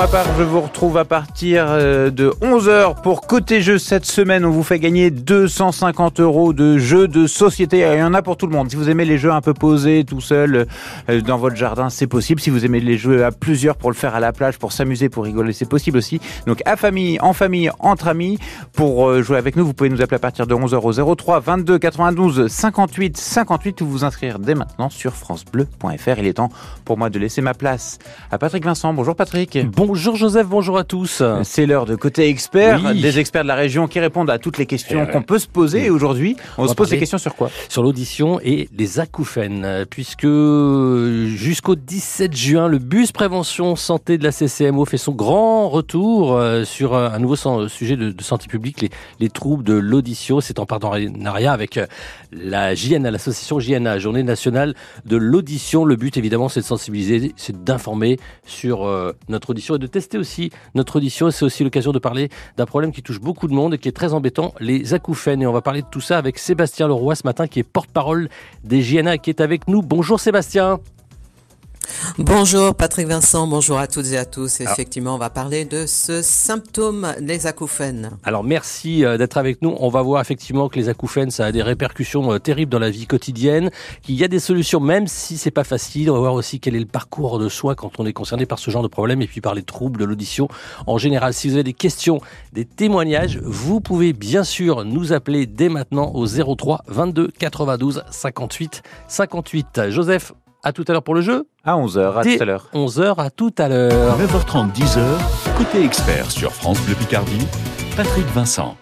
ma part, je vous retrouve à partir de 11h pour Côté Jeux. Cette semaine, on vous fait gagner 250 € de jeux de société. Il y en a pour tout le monde. Si vous aimez les jeux un peu posés, tout seul, dans votre jardin, c'est possible. Si vous aimez les jeux à plusieurs pour le faire à la plage, pour s'amuser, pour rigoler, c'est possible aussi. Donc, à famille, entre amis, pour jouer avec nous, vous pouvez nous appeler à partir de 11h au 03 22 92 58 58 ou vous inscrire dès maintenant sur francebleu.fr. Il est temps pour moi de laisser ma place à Patrick Vincent. Bonjour Patrick. Bonjour Joseph, bonjour à tous. C'est l'heure de Côté Expert, oui. Des experts de la région qui répondent à toutes les questions qu'on peut se poser. Et aujourd'hui, on se pose des questions sur quoi ? Sur l'audition et les acouphènes, puisque jusqu'au 17 juin, le bus prévention santé de la CCMO fait son grand retour sur un nouveau sujet de santé publique, les troubles de l'audition. C'est en partenariat avec la JNA, l'association JNA, Journée Nationale de l'Audition. Le but, évidemment, c'est de sensibiliser, c'est d'informer sur notre audition et de tester aussi notre audition. C'est aussi l'occasion de parler d'un problème qui touche beaucoup de monde et qui est très embêtant, les acouphènes. Et on va parler de tout ça avec Sébastien Leroy ce matin, qui est porte-parole des JNA, qui est avec nous. Bonjour Sébastien. Bonjour Patrick Vincent, bonjour à toutes et à tous. Effectivement, on va parler de ce symptôme, les acouphènes. Alors merci d'être avec nous. On va voir effectivement que les acouphènes, ça a des répercussions terribles dans la vie quotidienne, qu'il y a des solutions même si c'est pas facile. On va voir aussi quel est le parcours de soins quand on est concerné par ce genre de problème et puis par les troubles de l'audition en général. Si vous avez des questions, des témoignages, vous pouvez bien sûr nous appeler dès maintenant au 03 22 92 58 58. Joseph, à tout à l'heure pour le jeu. À 11h, à tout à l'heure. 11h, à tout à l'heure. 9h30, 10h, Côté Expert sur France Bleu Picardie, Patrick Vincent.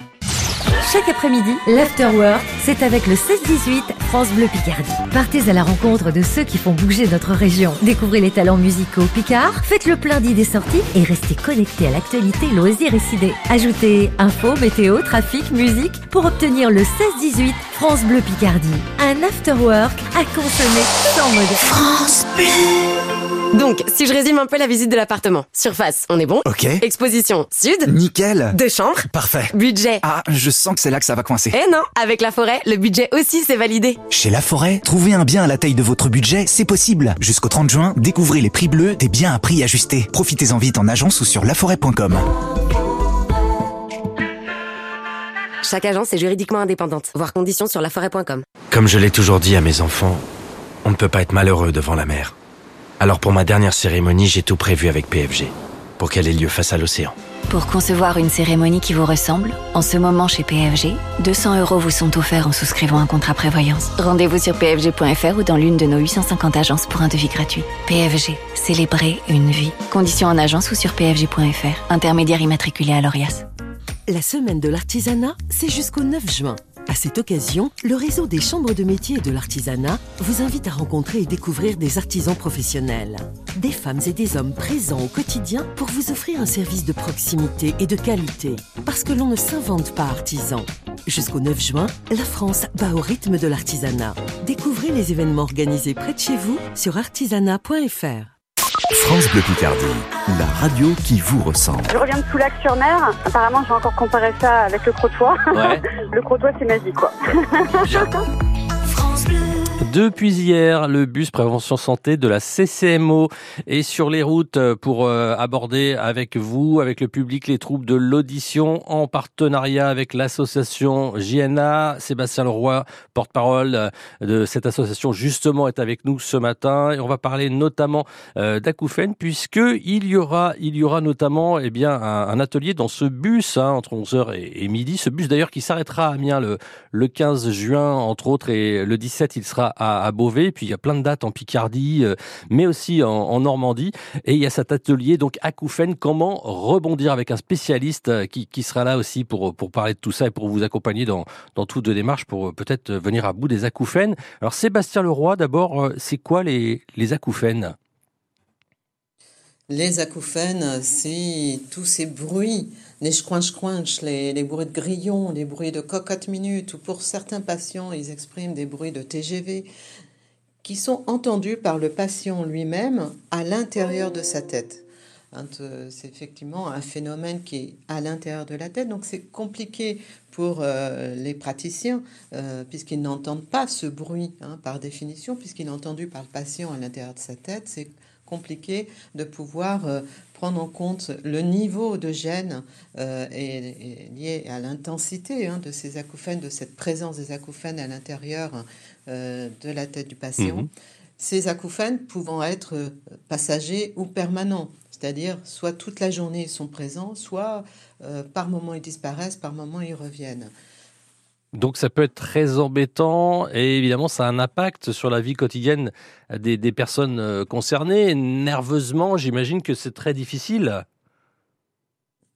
Chaque après-midi, l'Afterwork, c'est avec le 16-18 France Bleu Picardie. Partez à la rencontre de ceux qui font bouger notre région. Découvrez les talents musicaux picards, faites le plein d'idées sorties et restez connectés à l'actualité, loisirs et ciné. Ajoutez info, météo, trafic, musique pour obtenir le 16-18 France Bleu Picardie. Un Afterwork à consommer sans modération. France Bleu. Donc, si je résume un peu la visite de l'appartement. Surface, on est bon. Ok. Exposition, sud. Nickel. 2 chambres. Parfait. Budget. Ah, je sens que c'est là que ça va coincer. Eh non, avec La Forêt, le budget aussi c'est validé. Chez La Forêt, trouver un bien à la taille de votre budget, c'est possible. Jusqu'au 30 juin, découvrez les prix bleus des biens à prix ajustés. Profitez-en vite en agence ou sur laforêt.com. Chaque agence est juridiquement indépendante. Voir conditions sur laforêt.com. Comme je l'ai toujours dit à mes enfants, on ne peut pas être malheureux devant la mer. Alors pour ma dernière cérémonie, j'ai tout prévu avec PFG. Pour qu'elle ait lieu face à l'océan. Pour concevoir une cérémonie qui vous ressemble, en ce moment chez PFG, 200 € vous sont offerts en souscrivant un contrat prévoyance. Rendez-vous sur pfg.fr ou dans l'une de nos 850 agences pour un devis gratuit. PFG, célébrer une vie. Conditions en agence ou sur pfg.fr. Intermédiaire immatriculé à l'Orias. La semaine de l'artisanat, c'est jusqu'au 9 juin. À cette occasion, le réseau des chambres de métiers et de l'artisanat vous invite à rencontrer et découvrir des artisans professionnels. Des femmes et des hommes présents au quotidien pour vous offrir un service de proximité et de qualité. Parce que l'on ne s'invente pas artisan. Jusqu'au 9 juin, la France bat au rythme de l'artisanat. Découvrez les événements organisés près de chez vous sur artisanat.fr. France Bleu Picardie, la radio qui vous ressemble. Je reviens de Soulac-sur-Mer. Apparemment, je vais encore comparer ça avec le crotoy. Ouais. Le crotoy, c'est magique, quoi. Depuis hier, le bus prévention santé de la CCMO est sur les routes pour aborder avec vous, avec le public, les troubles de l'audition en partenariat avec l'association JNA. Sébastien Leroy, porte-parole de cette association, justement, est avec nous ce matin et on va parler notamment d'acouphènes puisque il y aura notamment un atelier dans ce bus entre 11h et midi. Ce bus d'ailleurs qui s'arrêtera à Amiens le 15 juin entre autres et le 17 il sera à Beauvais, puis il y a plein de dates en Picardie, mais aussi en Normandie. Et il y a cet atelier, donc acouphène, comment rebondir avec un spécialiste qui sera là aussi pour parler de tout ça et pour vous accompagner dans toute de démarche pour peut-être venir à bout des acouphènes. Alors Sébastien Leroy, d'abord, c'est quoi les acouphènes ? Les acouphènes, c'est tous ces bruits, les chcoinch-chcoinch, les bruits de grillons, les bruits de cocotte minute, ou pour certains patients, ils expriment des bruits de TGV qui sont entendus par le patient lui-même à l'intérieur de sa tête. C'est effectivement un phénomène qui est à l'intérieur de la tête, donc c'est compliqué pour les praticiens puisqu'ils n'entendent pas ce bruit par définition, puisqu'il est entendu par le patient à l'intérieur de sa tête, c'est compliqué de pouvoir prendre en compte le niveau de gêne et lié à l'intensité de ces acouphènes, de cette présence des acouphènes à l'intérieur de la tête du patient. Mmh. Ces acouphènes pouvant être passagers ou permanents, c'est-à-dire soit toute la journée ils sont présents, soit par moment ils disparaissent, par moment ils reviennent. Donc ça peut être très embêtant et évidemment ça a un impact sur la vie quotidienne des personnes concernées. Nerveusement, j'imagine que c'est très difficile.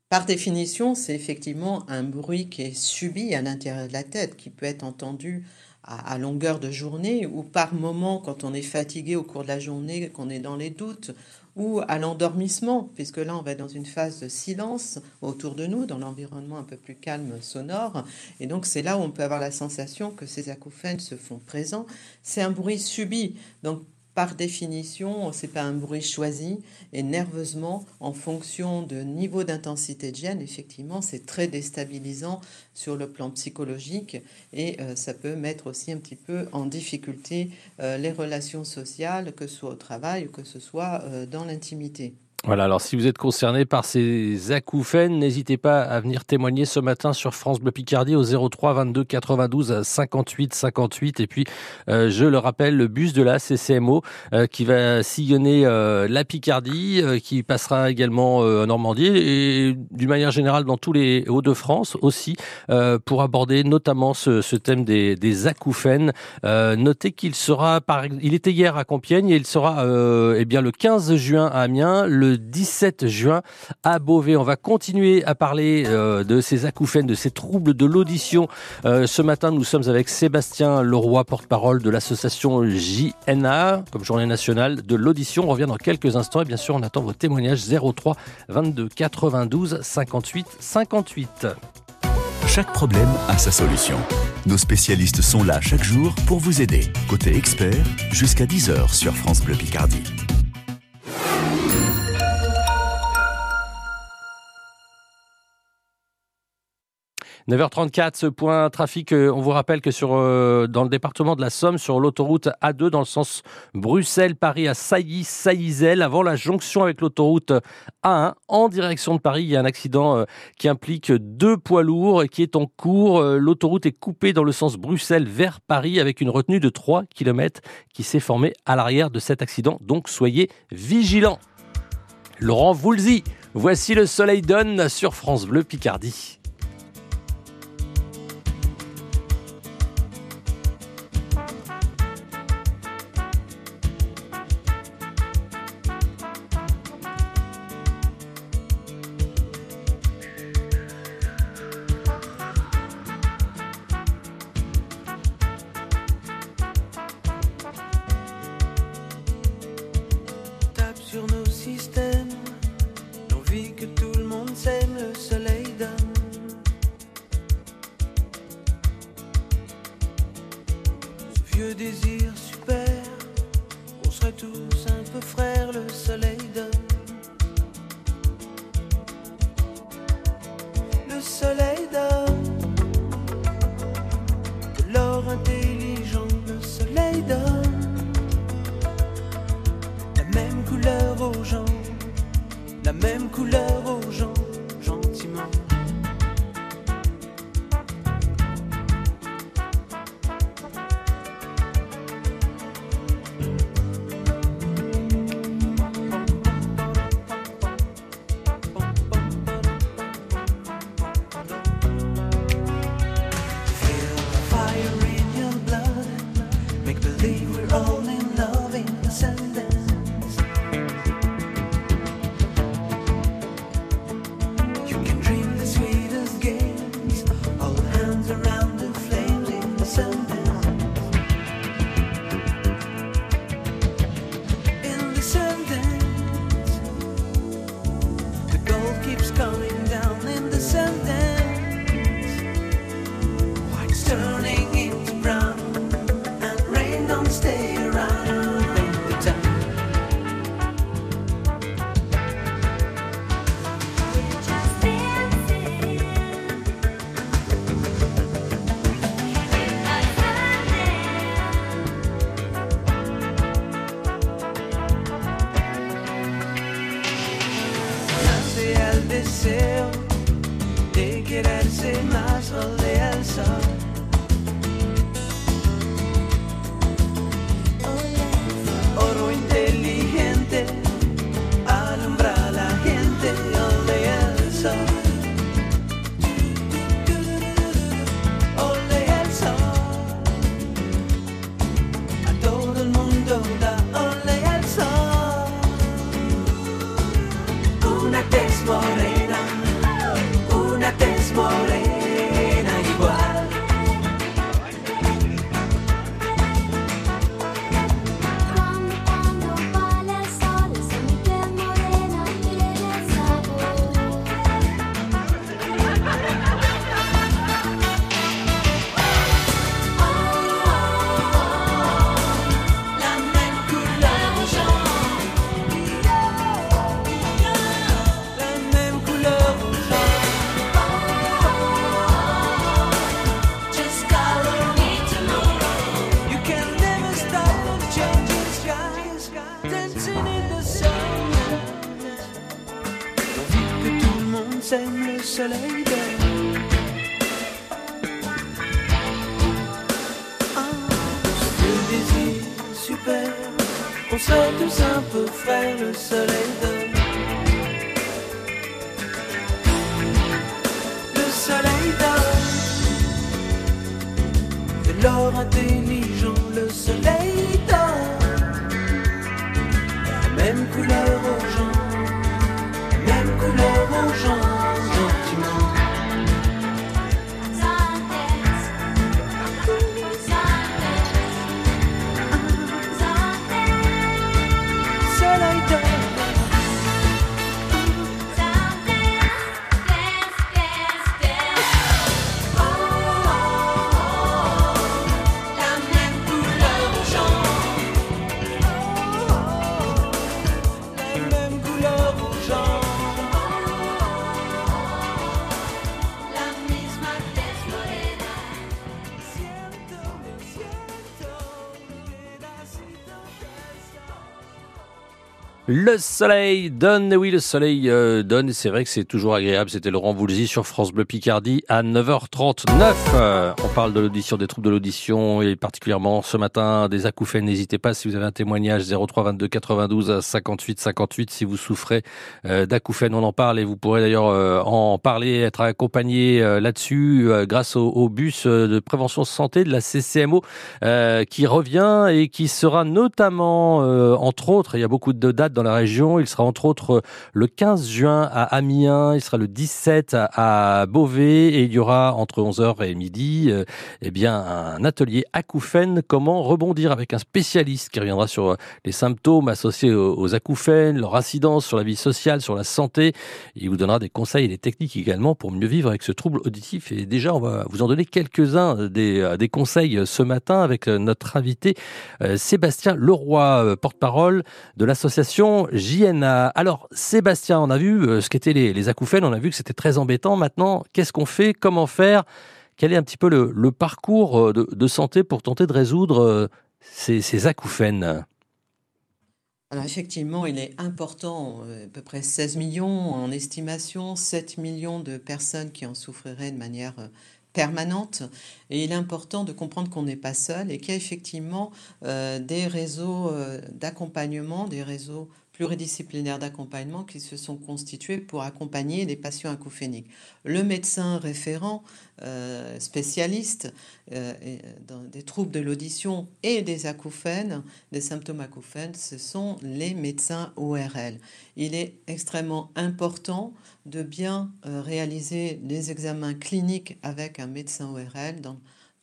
Par définition, c'est effectivement un bruit qui est subi à l'intérieur de la tête, qui peut être entendu à longueur de journée ou par moment quand on est fatigué au cours de la journée, qu'on est dans les doutes ou à l'endormissement, puisque là on va être dans une phase de silence autour de nous, dans l'environnement un peu plus calme sonore, et donc c'est là où on peut avoir la sensation que ces acouphènes se font présents. C'est un bruit subi, donc par définition, c'est pas un bruit choisi, et nerveusement, en fonction de niveau d'intensité de gêne, effectivement, c'est très déstabilisant sur le plan psychologique, et ça peut mettre aussi un petit peu en difficulté les relations sociales, que ce soit au travail ou que ce soit dans l'intimité. Voilà, alors si vous êtes concerné par ces acouphènes, n'hésitez pas à venir témoigner ce matin sur France Bleu Picardie au 03 22 92 58 58. Et puis, je le rappelle, le bus de la CCMO qui va sillonner la Picardie, qui passera également en Normandie et d'une manière générale dans tous les Hauts-de-France aussi pour aborder notamment ce thème des acouphènes. Notez qu'il sera, il était hier à Compiègne et il sera le 15 juin à Amiens, le 17 juin à Beauvais. On va continuer à parler de ces acouphènes, de ces troubles de l'audition. Ce matin, nous sommes avec Sébastien Leroy, porte-parole de l'association JNA, comme Journée Nationale de l'Audition. On revient dans quelques instants et bien sûr, on attend vos témoignages 03 22 92 58 58. Chaque problème a sa solution. Nos spécialistes sont là chaque jour pour vous aider. Côté Expert, jusqu'à 10h sur France Bleu Picardie. – 9h34, ce point trafic, on vous rappelle que dans le département de la Somme, sur l'autoroute A2, dans le sens Bruxelles-Paris à Sailly-Saillizel, avant la jonction avec l'autoroute A1, en direction de Paris, il y a un accident qui implique deux poids lourds qui est en cours. L'autoroute est coupée dans le sens Bruxelles vers Paris avec une retenue de 3 km qui s'est formée à l'arrière de cet accident, donc soyez vigilants. Laurent Voulzy, voici Le Soleil donne sur France Bleu Picardie. deseo de quererse más o de al sol. Oro inteligente alumbra a la gente o de al sol. Morena igual. Quando vale il sole, se mi te morena, mi le del sapore. Oh, oh, oh, la même couleur de jaune, la même couleur de jaune. J'aime le soleil d'or. Ce désir super, on sort tous un peu frais, le soleil d'or. Le soleil d'or, de l'or intelligent, le soleil d'or. La même couleur aux gens. Couleur aux gens, gentiment. Soleil d'or. Oh, oh, oh, la même couleur aux gens. Oh, oh, la même couleur aux gens. Le soleil donne, oui, le soleil donne, c'est vrai que c'est toujours agréable. C'était Laurent Voulzy sur France Bleu Picardie à 9h39. On parle de l'audition, des troubles de l'audition et particulièrement ce matin des acouphènes. N'hésitez pas si vous avez un témoignage 03 22 92 58 58 si vous souffrez d'acouphènes. On en parle et vous pourrez d'ailleurs en parler, être accompagné là-dessus grâce au bus de prévention santé de la CCMO qui revient et qui sera notamment, entre autres, il y a beaucoup de dates dans la région. Il sera entre autres le 15 juin à Amiens, il sera le 17 à Beauvais et il y aura entre 11h et midi un atelier acouphène, comment rebondir, avec un spécialiste qui reviendra sur les symptômes associés aux acouphènes, leur incidence sur la vie sociale, sur la santé. Il vous donnera des conseils et des techniques également pour mieux vivre avec ce trouble auditif. Et déjà, on va vous en donner quelques-uns des conseils ce matin avec notre invité Sébastien Leroy, porte-parole de l'association JNA. Alors Sébastien, on a vu ce qu'étaient les acouphènes, on a vu que c'était très embêtant. Maintenant, qu'est-ce qu'on fait? Comment faire? Quel est un petit peu le parcours de santé pour tenter de résoudre ces acouphènes? Alors effectivement, il est important, à peu près 16 millions en estimation, 7 millions de personnes qui en souffriraient de manière permanente, et il est important de comprendre qu'on n'est pas seul et qu'il y a effectivement des réseaux d'accompagnement, des réseaux pluridisciplinaires d'accompagnement qui se sont constitués pour accompagner les patients acouphéniques. Le médecin référent spécialiste des troubles de l'audition et des acouphènes, des symptômes acouphènes, ce sont les médecins ORL. Il est extrêmement important de bien réaliser les examens cliniques avec un médecin ORL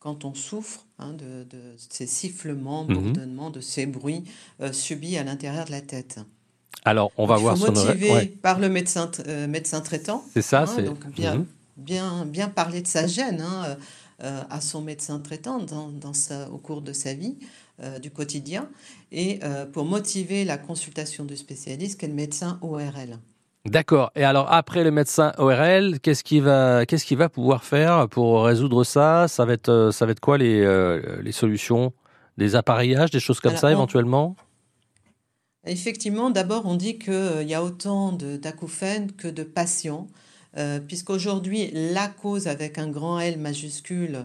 quand on souffre de ces sifflements, bourdonnements, de ces bruits subis à l'intérieur de la tête. Alors, on va voir son motivé par le médecin traitant. C'est ça, c'est donc bien parler de sa gêne à son médecin traitant au cours de sa vie, du quotidien, et pour motiver la consultation du spécialiste qu'est le médecin ORL. D'accord. Et alors, après le médecin ORL, qu'est-ce qu'il va pouvoir faire pour résoudre ça? Ça va être quoi les solutions? Des appareillages, des choses comme éventuellement? Effectivement, d'abord, on dit qu'il y a autant d'acouphènes que de patients, puisqu'aujourd'hui, la cause avec un grand L majuscule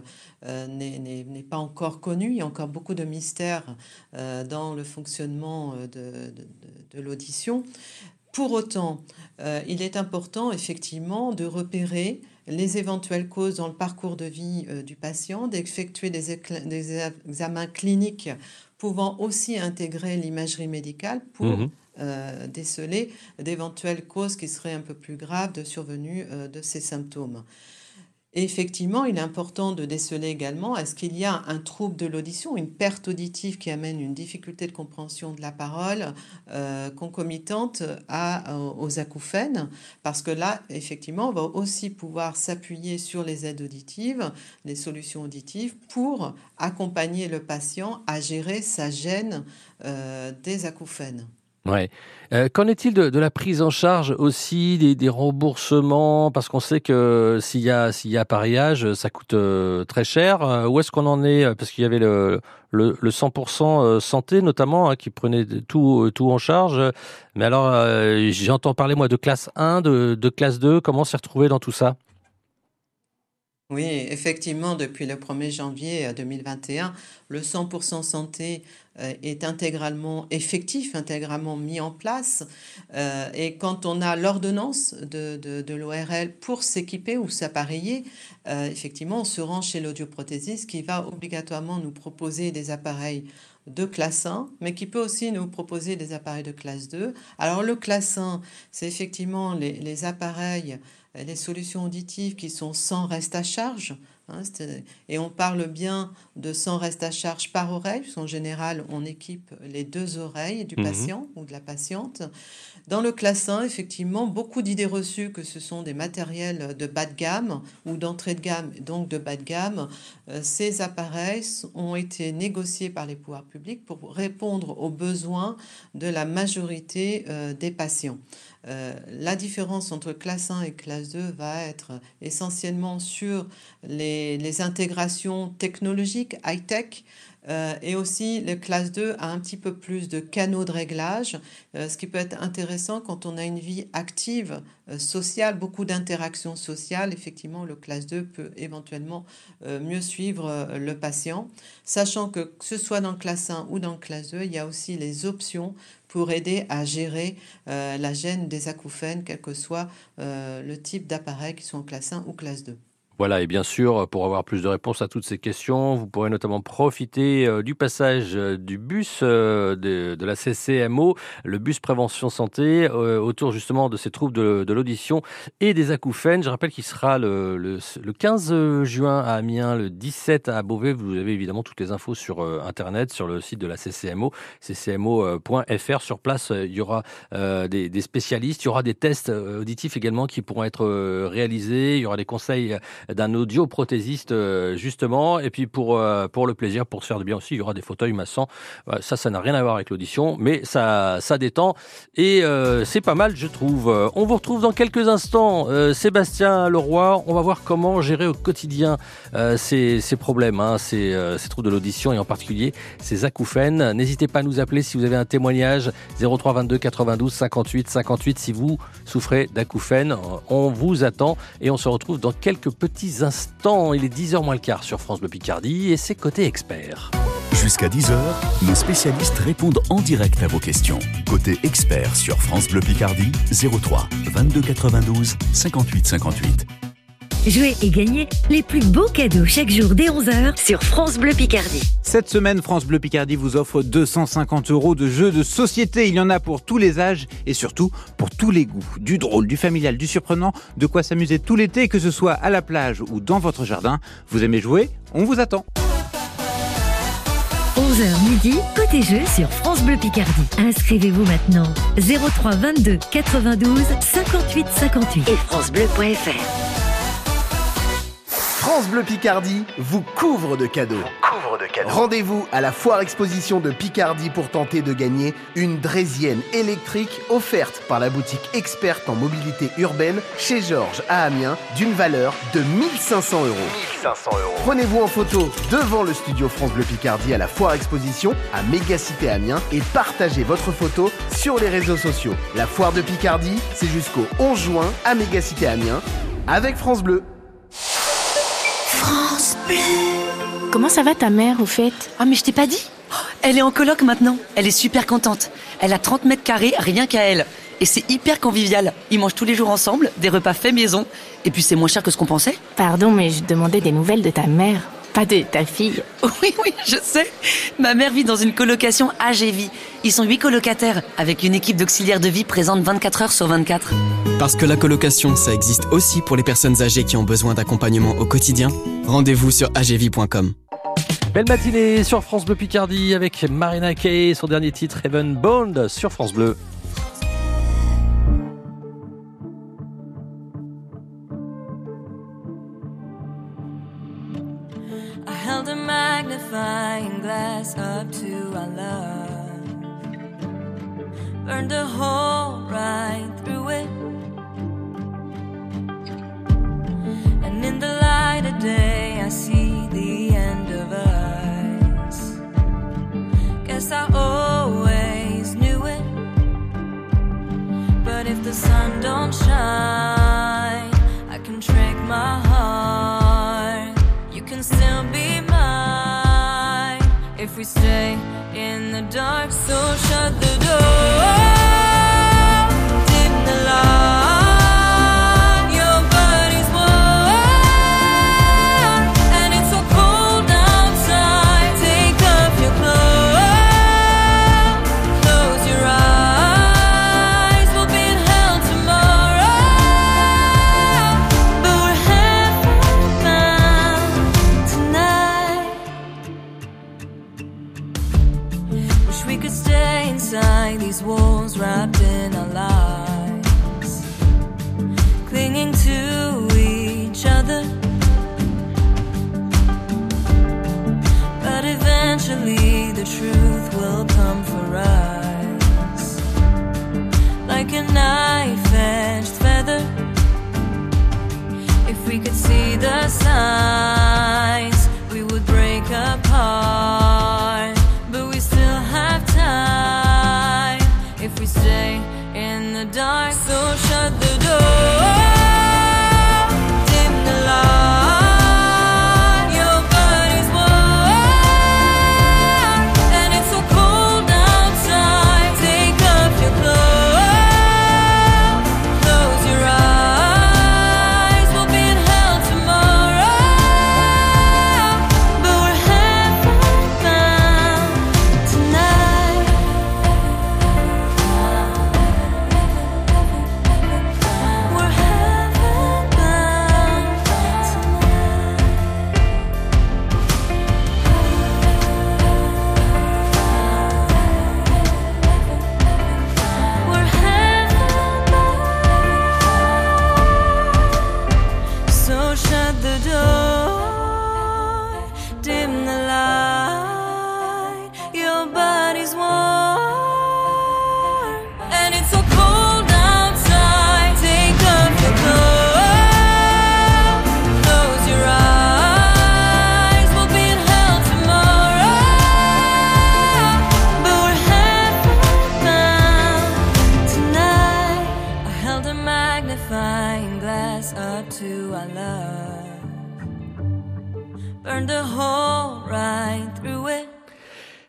n'est pas encore connue. Il y a encore beaucoup de mystères dans le fonctionnement de l'audition. Pour autant, il est important, effectivement, de repérer les éventuelles causes dans le parcours de vie du patient, d'effectuer des examens cliniques pouvant aussi intégrer l'imagerie médicale pour déceler d'éventuelles causes qui seraient un peu plus graves de survenue de ces symptômes. Et effectivement, il est important de déceler également est-ce qu'il y a un trouble de l'audition, une perte auditive qui amène une difficulté de compréhension de la parole concomitante aux acouphènes, parce que là, effectivement, on va aussi pouvoir s'appuyer sur les aides auditives, les solutions auditives pour accompagner le patient à gérer sa gêne des acouphènes. Ouais. Qu'en est-il de la prise en charge aussi, des remboursements? Parce qu'on sait que s'il y a appareillage, ça coûte très cher. Où est-ce qu'on en est? Parce qu'il y avait le 100% santé notamment, hein, qui prenait tout en charge. Mais alors, j'entends parler moi de classe 1, de classe 2. Comment s'y retrouver dans tout ça? Oui, effectivement, depuis le 1er janvier 2021, le 100% santé est intégralement effectif, intégralement mis en place. Et quand on a l'ordonnance de l'ORL pour s'équiper ou s'appareiller, effectivement, on se rend chez l'audioprothésiste qui va obligatoirement nous proposer des appareils de classe 1, mais qui peut aussi nous proposer des appareils de classe 2. Alors le classe 1, c'est effectivement les appareils, les solutions auditives qui sont sans reste à charge. Et on parle bien de sans reste à charge par oreille, parce qu'en général, on équipe les deux oreilles du patient ou de la patiente. Dans le classe 1, effectivement, beaucoup d'idées reçues que ce sont des matériels de bas de gamme ou d'entrée de gamme, donc de bas de gamme. Ces appareils ont été négociés par les pouvoirs publics pour répondre aux besoins de la majorité des patients. La différence entre classe 1 et classe 2 va être essentiellement sur les intégrations technologiques, high-tech, et aussi la classe 2 a un petit peu plus de canaux de réglage, ce qui peut être intéressant quand on a une vie active, sociale, beaucoup d'interactions sociales. Effectivement, le classe 2 peut éventuellement mieux suivre le patient, sachant que ce soit dans le classe 1 ou dans le classe 2, il y a aussi les options pour aider à gérer la gêne des acouphènes, quel que soit le type d'appareil, qu'ils soient en classe 1 ou classe 2. Voilà, et bien sûr, pour avoir plus de réponses à toutes ces questions, vous pourrez notamment profiter du passage du bus de la CCMO, le bus prévention santé, autour justement de ces troubles de l'audition et des acouphènes. Je rappelle qu'il sera le 15 juin à Amiens, le 17 à Beauvais. Vous avez évidemment toutes les infos sur Internet, sur le site de la CCMO, ccmo.fr. Sur place, il y aura des spécialistes, il y aura des tests auditifs également qui pourront être réalisés, il y aura des conseils d'un audioprothésiste justement, et puis pour le plaisir, pour se faire du bien aussi, il y aura des fauteuils massants. Ça n'a rien à voir avec l'audition, mais ça détend et c'est pas mal, je trouve. On vous retrouve dans quelques instants, Sébastien Leroy. On va voir comment gérer au quotidien ces problèmes, ces troubles de l'audition et en particulier ces acouphènes. N'hésitez pas à nous appeler si vous avez un témoignage, 03 22 92 58 58. Si vous souffrez d'acouphènes, on vous attend et on se retrouve dans quelques petits instants. Il est 10h moins le quart sur France Bleu Picardie et c'est Côté Expert. Jusqu'à 10h, nos spécialistes répondent en direct à vos questions. Côté Expert sur France Bleu Picardie, 03 22 92 58 58. Jouez et gagnez les plus beaux cadeaux chaque jour dès 11h sur France Bleu Picardie. Cette semaine, France Bleu Picardie vous offre 250 € de jeux de société. Il y en a pour tous les âges et surtout pour tous les goûts. Du drôle, du familial, du surprenant, de quoi s'amuser tout l'été, que ce soit à la plage ou dans votre jardin. Vous aimez jouer? On vous attend. 11h midi, Côté Jeux sur France Bleu Picardie. Inscrivez-vous maintenant 03 22 92 58 58 et francebleu.fr. France Bleu Picardie vous couvre de cadeaux. Rendez-vous à la foire exposition de Picardie pour tenter de gagner une draisienne électrique offerte par la boutique experte en mobilité urbaine chez Georges à Amiens d'une valeur de 1500 euros. Prenez-vous en photo devant le studio France Bleu Picardie à la foire exposition à Mégacité Amiens et partagez votre photo sur les réseaux sociaux. La foire de Picardie, c'est jusqu'au 11 juin à Mégacité Amiens avec France Bleu. France Bleu. Comment ça va ta mère au fait? Ah mais je t'ai pas dit. Elle est en coloc maintenant, elle est super contente. Elle a 30 mètres carrés rien qu'à elle. Et c'est hyper convivial. Ils mangent tous les jours ensemble, des repas faits maison. Et puis c'est moins cher que ce qu'on pensait. Pardon mais je demandais des nouvelles de ta mère, pas de ta fille. Oui, je sais. Ma mère vit dans une colocation AGV. Ils sont 8 colocataires, avec une équipe d'auxiliaires de vie présente 24 heures sur 24. Parce que la colocation, ça existe aussi pour les personnes âgées qui ont besoin d'accompagnement au quotidien. Rendez-vous sur agv.com. Belle matinée sur France Bleu Picardie avec Marina Kaye, son dernier titre, Heaven Bound, sur France Bleu. Held a magnifying glass up to our love, burned a hole right through it, and in the light of day I see the end of us. Guess I always knew it, but if the sun don't shine, I can trick my heart. You can still be if we stay in the dark, so shut the door, dim the light, your body's warm, and it's so cold outside, take off your clothes, close your eyes, we'll be in hell tomorrow, but we're heaven bound tonight. We could stay inside these walls, wrapped in our lives, clinging to each other, but eventually the truth will come for us, like a knife-edged feather. If we could see the signs, we would break apart. If we stay in the dark, so shut the door.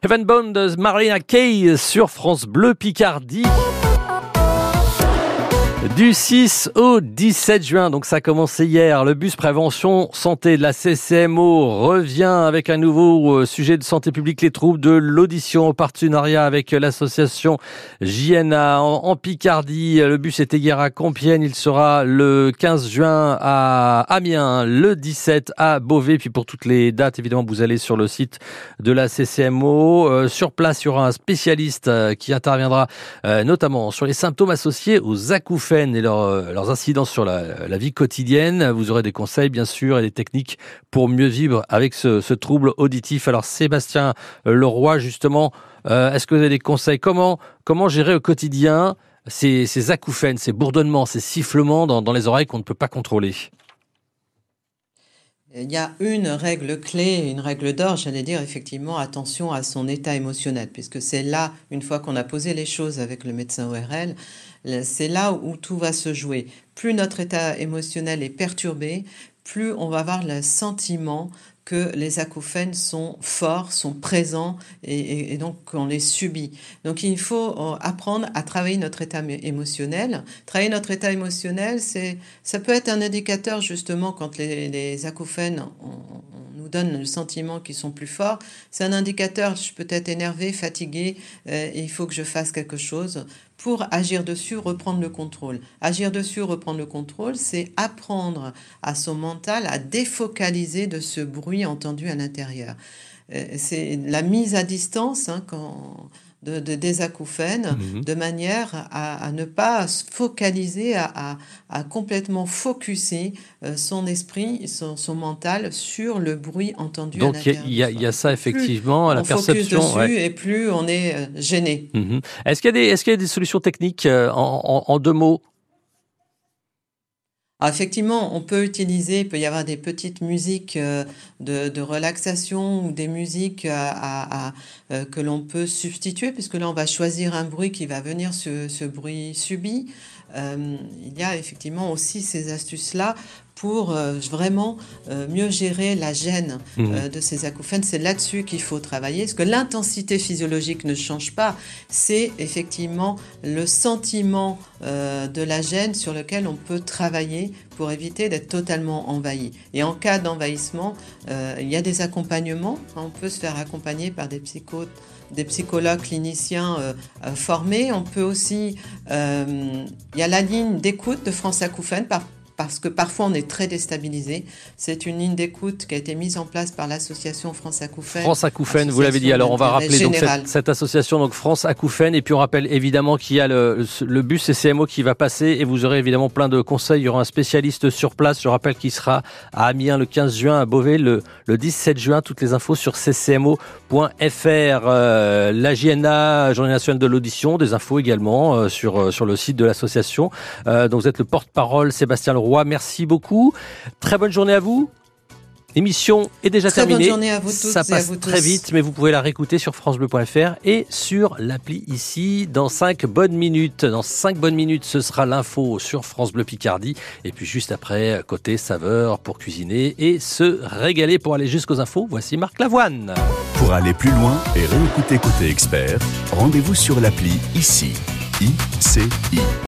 Heaven Bound, Marina Kaye sur France Bleu Picardie. Du 6 au 17 juin, donc ça a commencé hier, le bus prévention santé de la CCMO revient avec un nouveau sujet de santé publique, les troubles de l'audition, en partenariat avec l'association JNA en Picardie. Le bus était hier à Compiègne, il sera le 15 juin à Amiens, le 17 à Beauvais. Puis pour toutes les dates, évidemment, vous allez sur le site de la CCMO. Sur place, il y aura un spécialiste qui interviendra notamment sur les symptômes associés aux acouphènes. acouphènes et leurs incidences sur la vie quotidienne. Vous aurez des conseils, bien sûr, et des techniques pour mieux vivre avec ce trouble auditif. Alors, Sébastien Leroy, justement, est-ce que vous avez des conseils ? Comment gérer au quotidien ces acouphènes, ces bourdonnements, ces sifflements dans les oreilles qu'on ne peut pas contrôler ? Il y a une règle clé, une règle d'or, j'allais dire, effectivement, attention à son état émotionnel, puisque c'est là, une fois qu'on a posé les choses avec le médecin ORL, c'est là où tout va se jouer. Plus notre état émotionnel est perturbé, plus on va avoir le sentiment que les acouphènes sont forts, sont présents et donc on les subit. Donc il faut apprendre à travailler notre état émotionnel. Travailler notre état émotionnel, ça peut être un indicateur justement quand les acouphènes on nous donnent le sentiment qu'ils sont plus forts. C'est un indicateur, je suis peut-être énervé, fatigué, et il faut que je fasse quelque chose pour agir dessus, reprendre le contrôle. Agir dessus, reprendre le contrôle, c'est apprendre à son mental à défocaliser de ce bruit entendu à l'intérieur. C'est la mise à distance des acouphènes, de manière à ne pas se focaliser, à complètement focuser son esprit, son mental sur le bruit entendu. Donc il y a ça effectivement, à la perception. Plus on focus dessus et plus on est gêné. Est-ce qu'il y a des solutions techniques en deux mots ? Alors effectivement, on peut utiliser, il peut y avoir des petites musiques de relaxation ou des musiques que l'on peut substituer, puisque là on va choisir un bruit qui va venir, ce bruit subi. Il y a effectivement aussi ces astuces-là pour vraiment mieux gérer la gêne de ces acouphènes. C'est là-dessus qu'il faut travailler, parce que l'intensité physiologique ne change pas. C'est effectivement le sentiment de la gêne sur lequel on peut travailler pour éviter d'être totalement envahi. Et en cas d'envahissement, il y a des accompagnements. On peut se faire accompagner par des psychologues cliniciens formés. On peut aussi... il y a la ligne d'écoute de France Acouphène, parce que parfois on est très déstabilisé. C'est une ligne d'écoute qui a été mise en place par l'association France Acouphène. France Acouphène, vous l'avez dit. Alors on va rappeler donc cette association, donc France Acouphène, et puis on rappelle évidemment qu'il y a le bus CCMO qui va passer et vous aurez évidemment plein de conseils. Il y aura un spécialiste sur place. Je rappelle qu'il sera à Amiens le 15 juin, à Beauvais le 17 juin. Toutes les infos sur ccmo.fr. La JNA, Journée nationale de l'audition, des infos également sur le site de l'association. Donc vous êtes le porte-parole, Sébastien Leroy. Merci beaucoup. Très bonne journée à vous. L'émission est déjà terminée. Bonne journée à vous tous. Ça passe très vite, mais vous pouvez la réécouter sur francebleu.fr et sur l'appli ici dans 5 bonnes minutes. Dans 5 bonnes minutes, ce sera l'info sur France Bleu Picardie. Et puis juste après, côté saveur pour cuisiner et se régaler. Pour aller jusqu'aux infos, voici Marc Lavoine. Pour aller plus loin et réécouter Côté Expert, rendez-vous sur l'appli ici. ICI.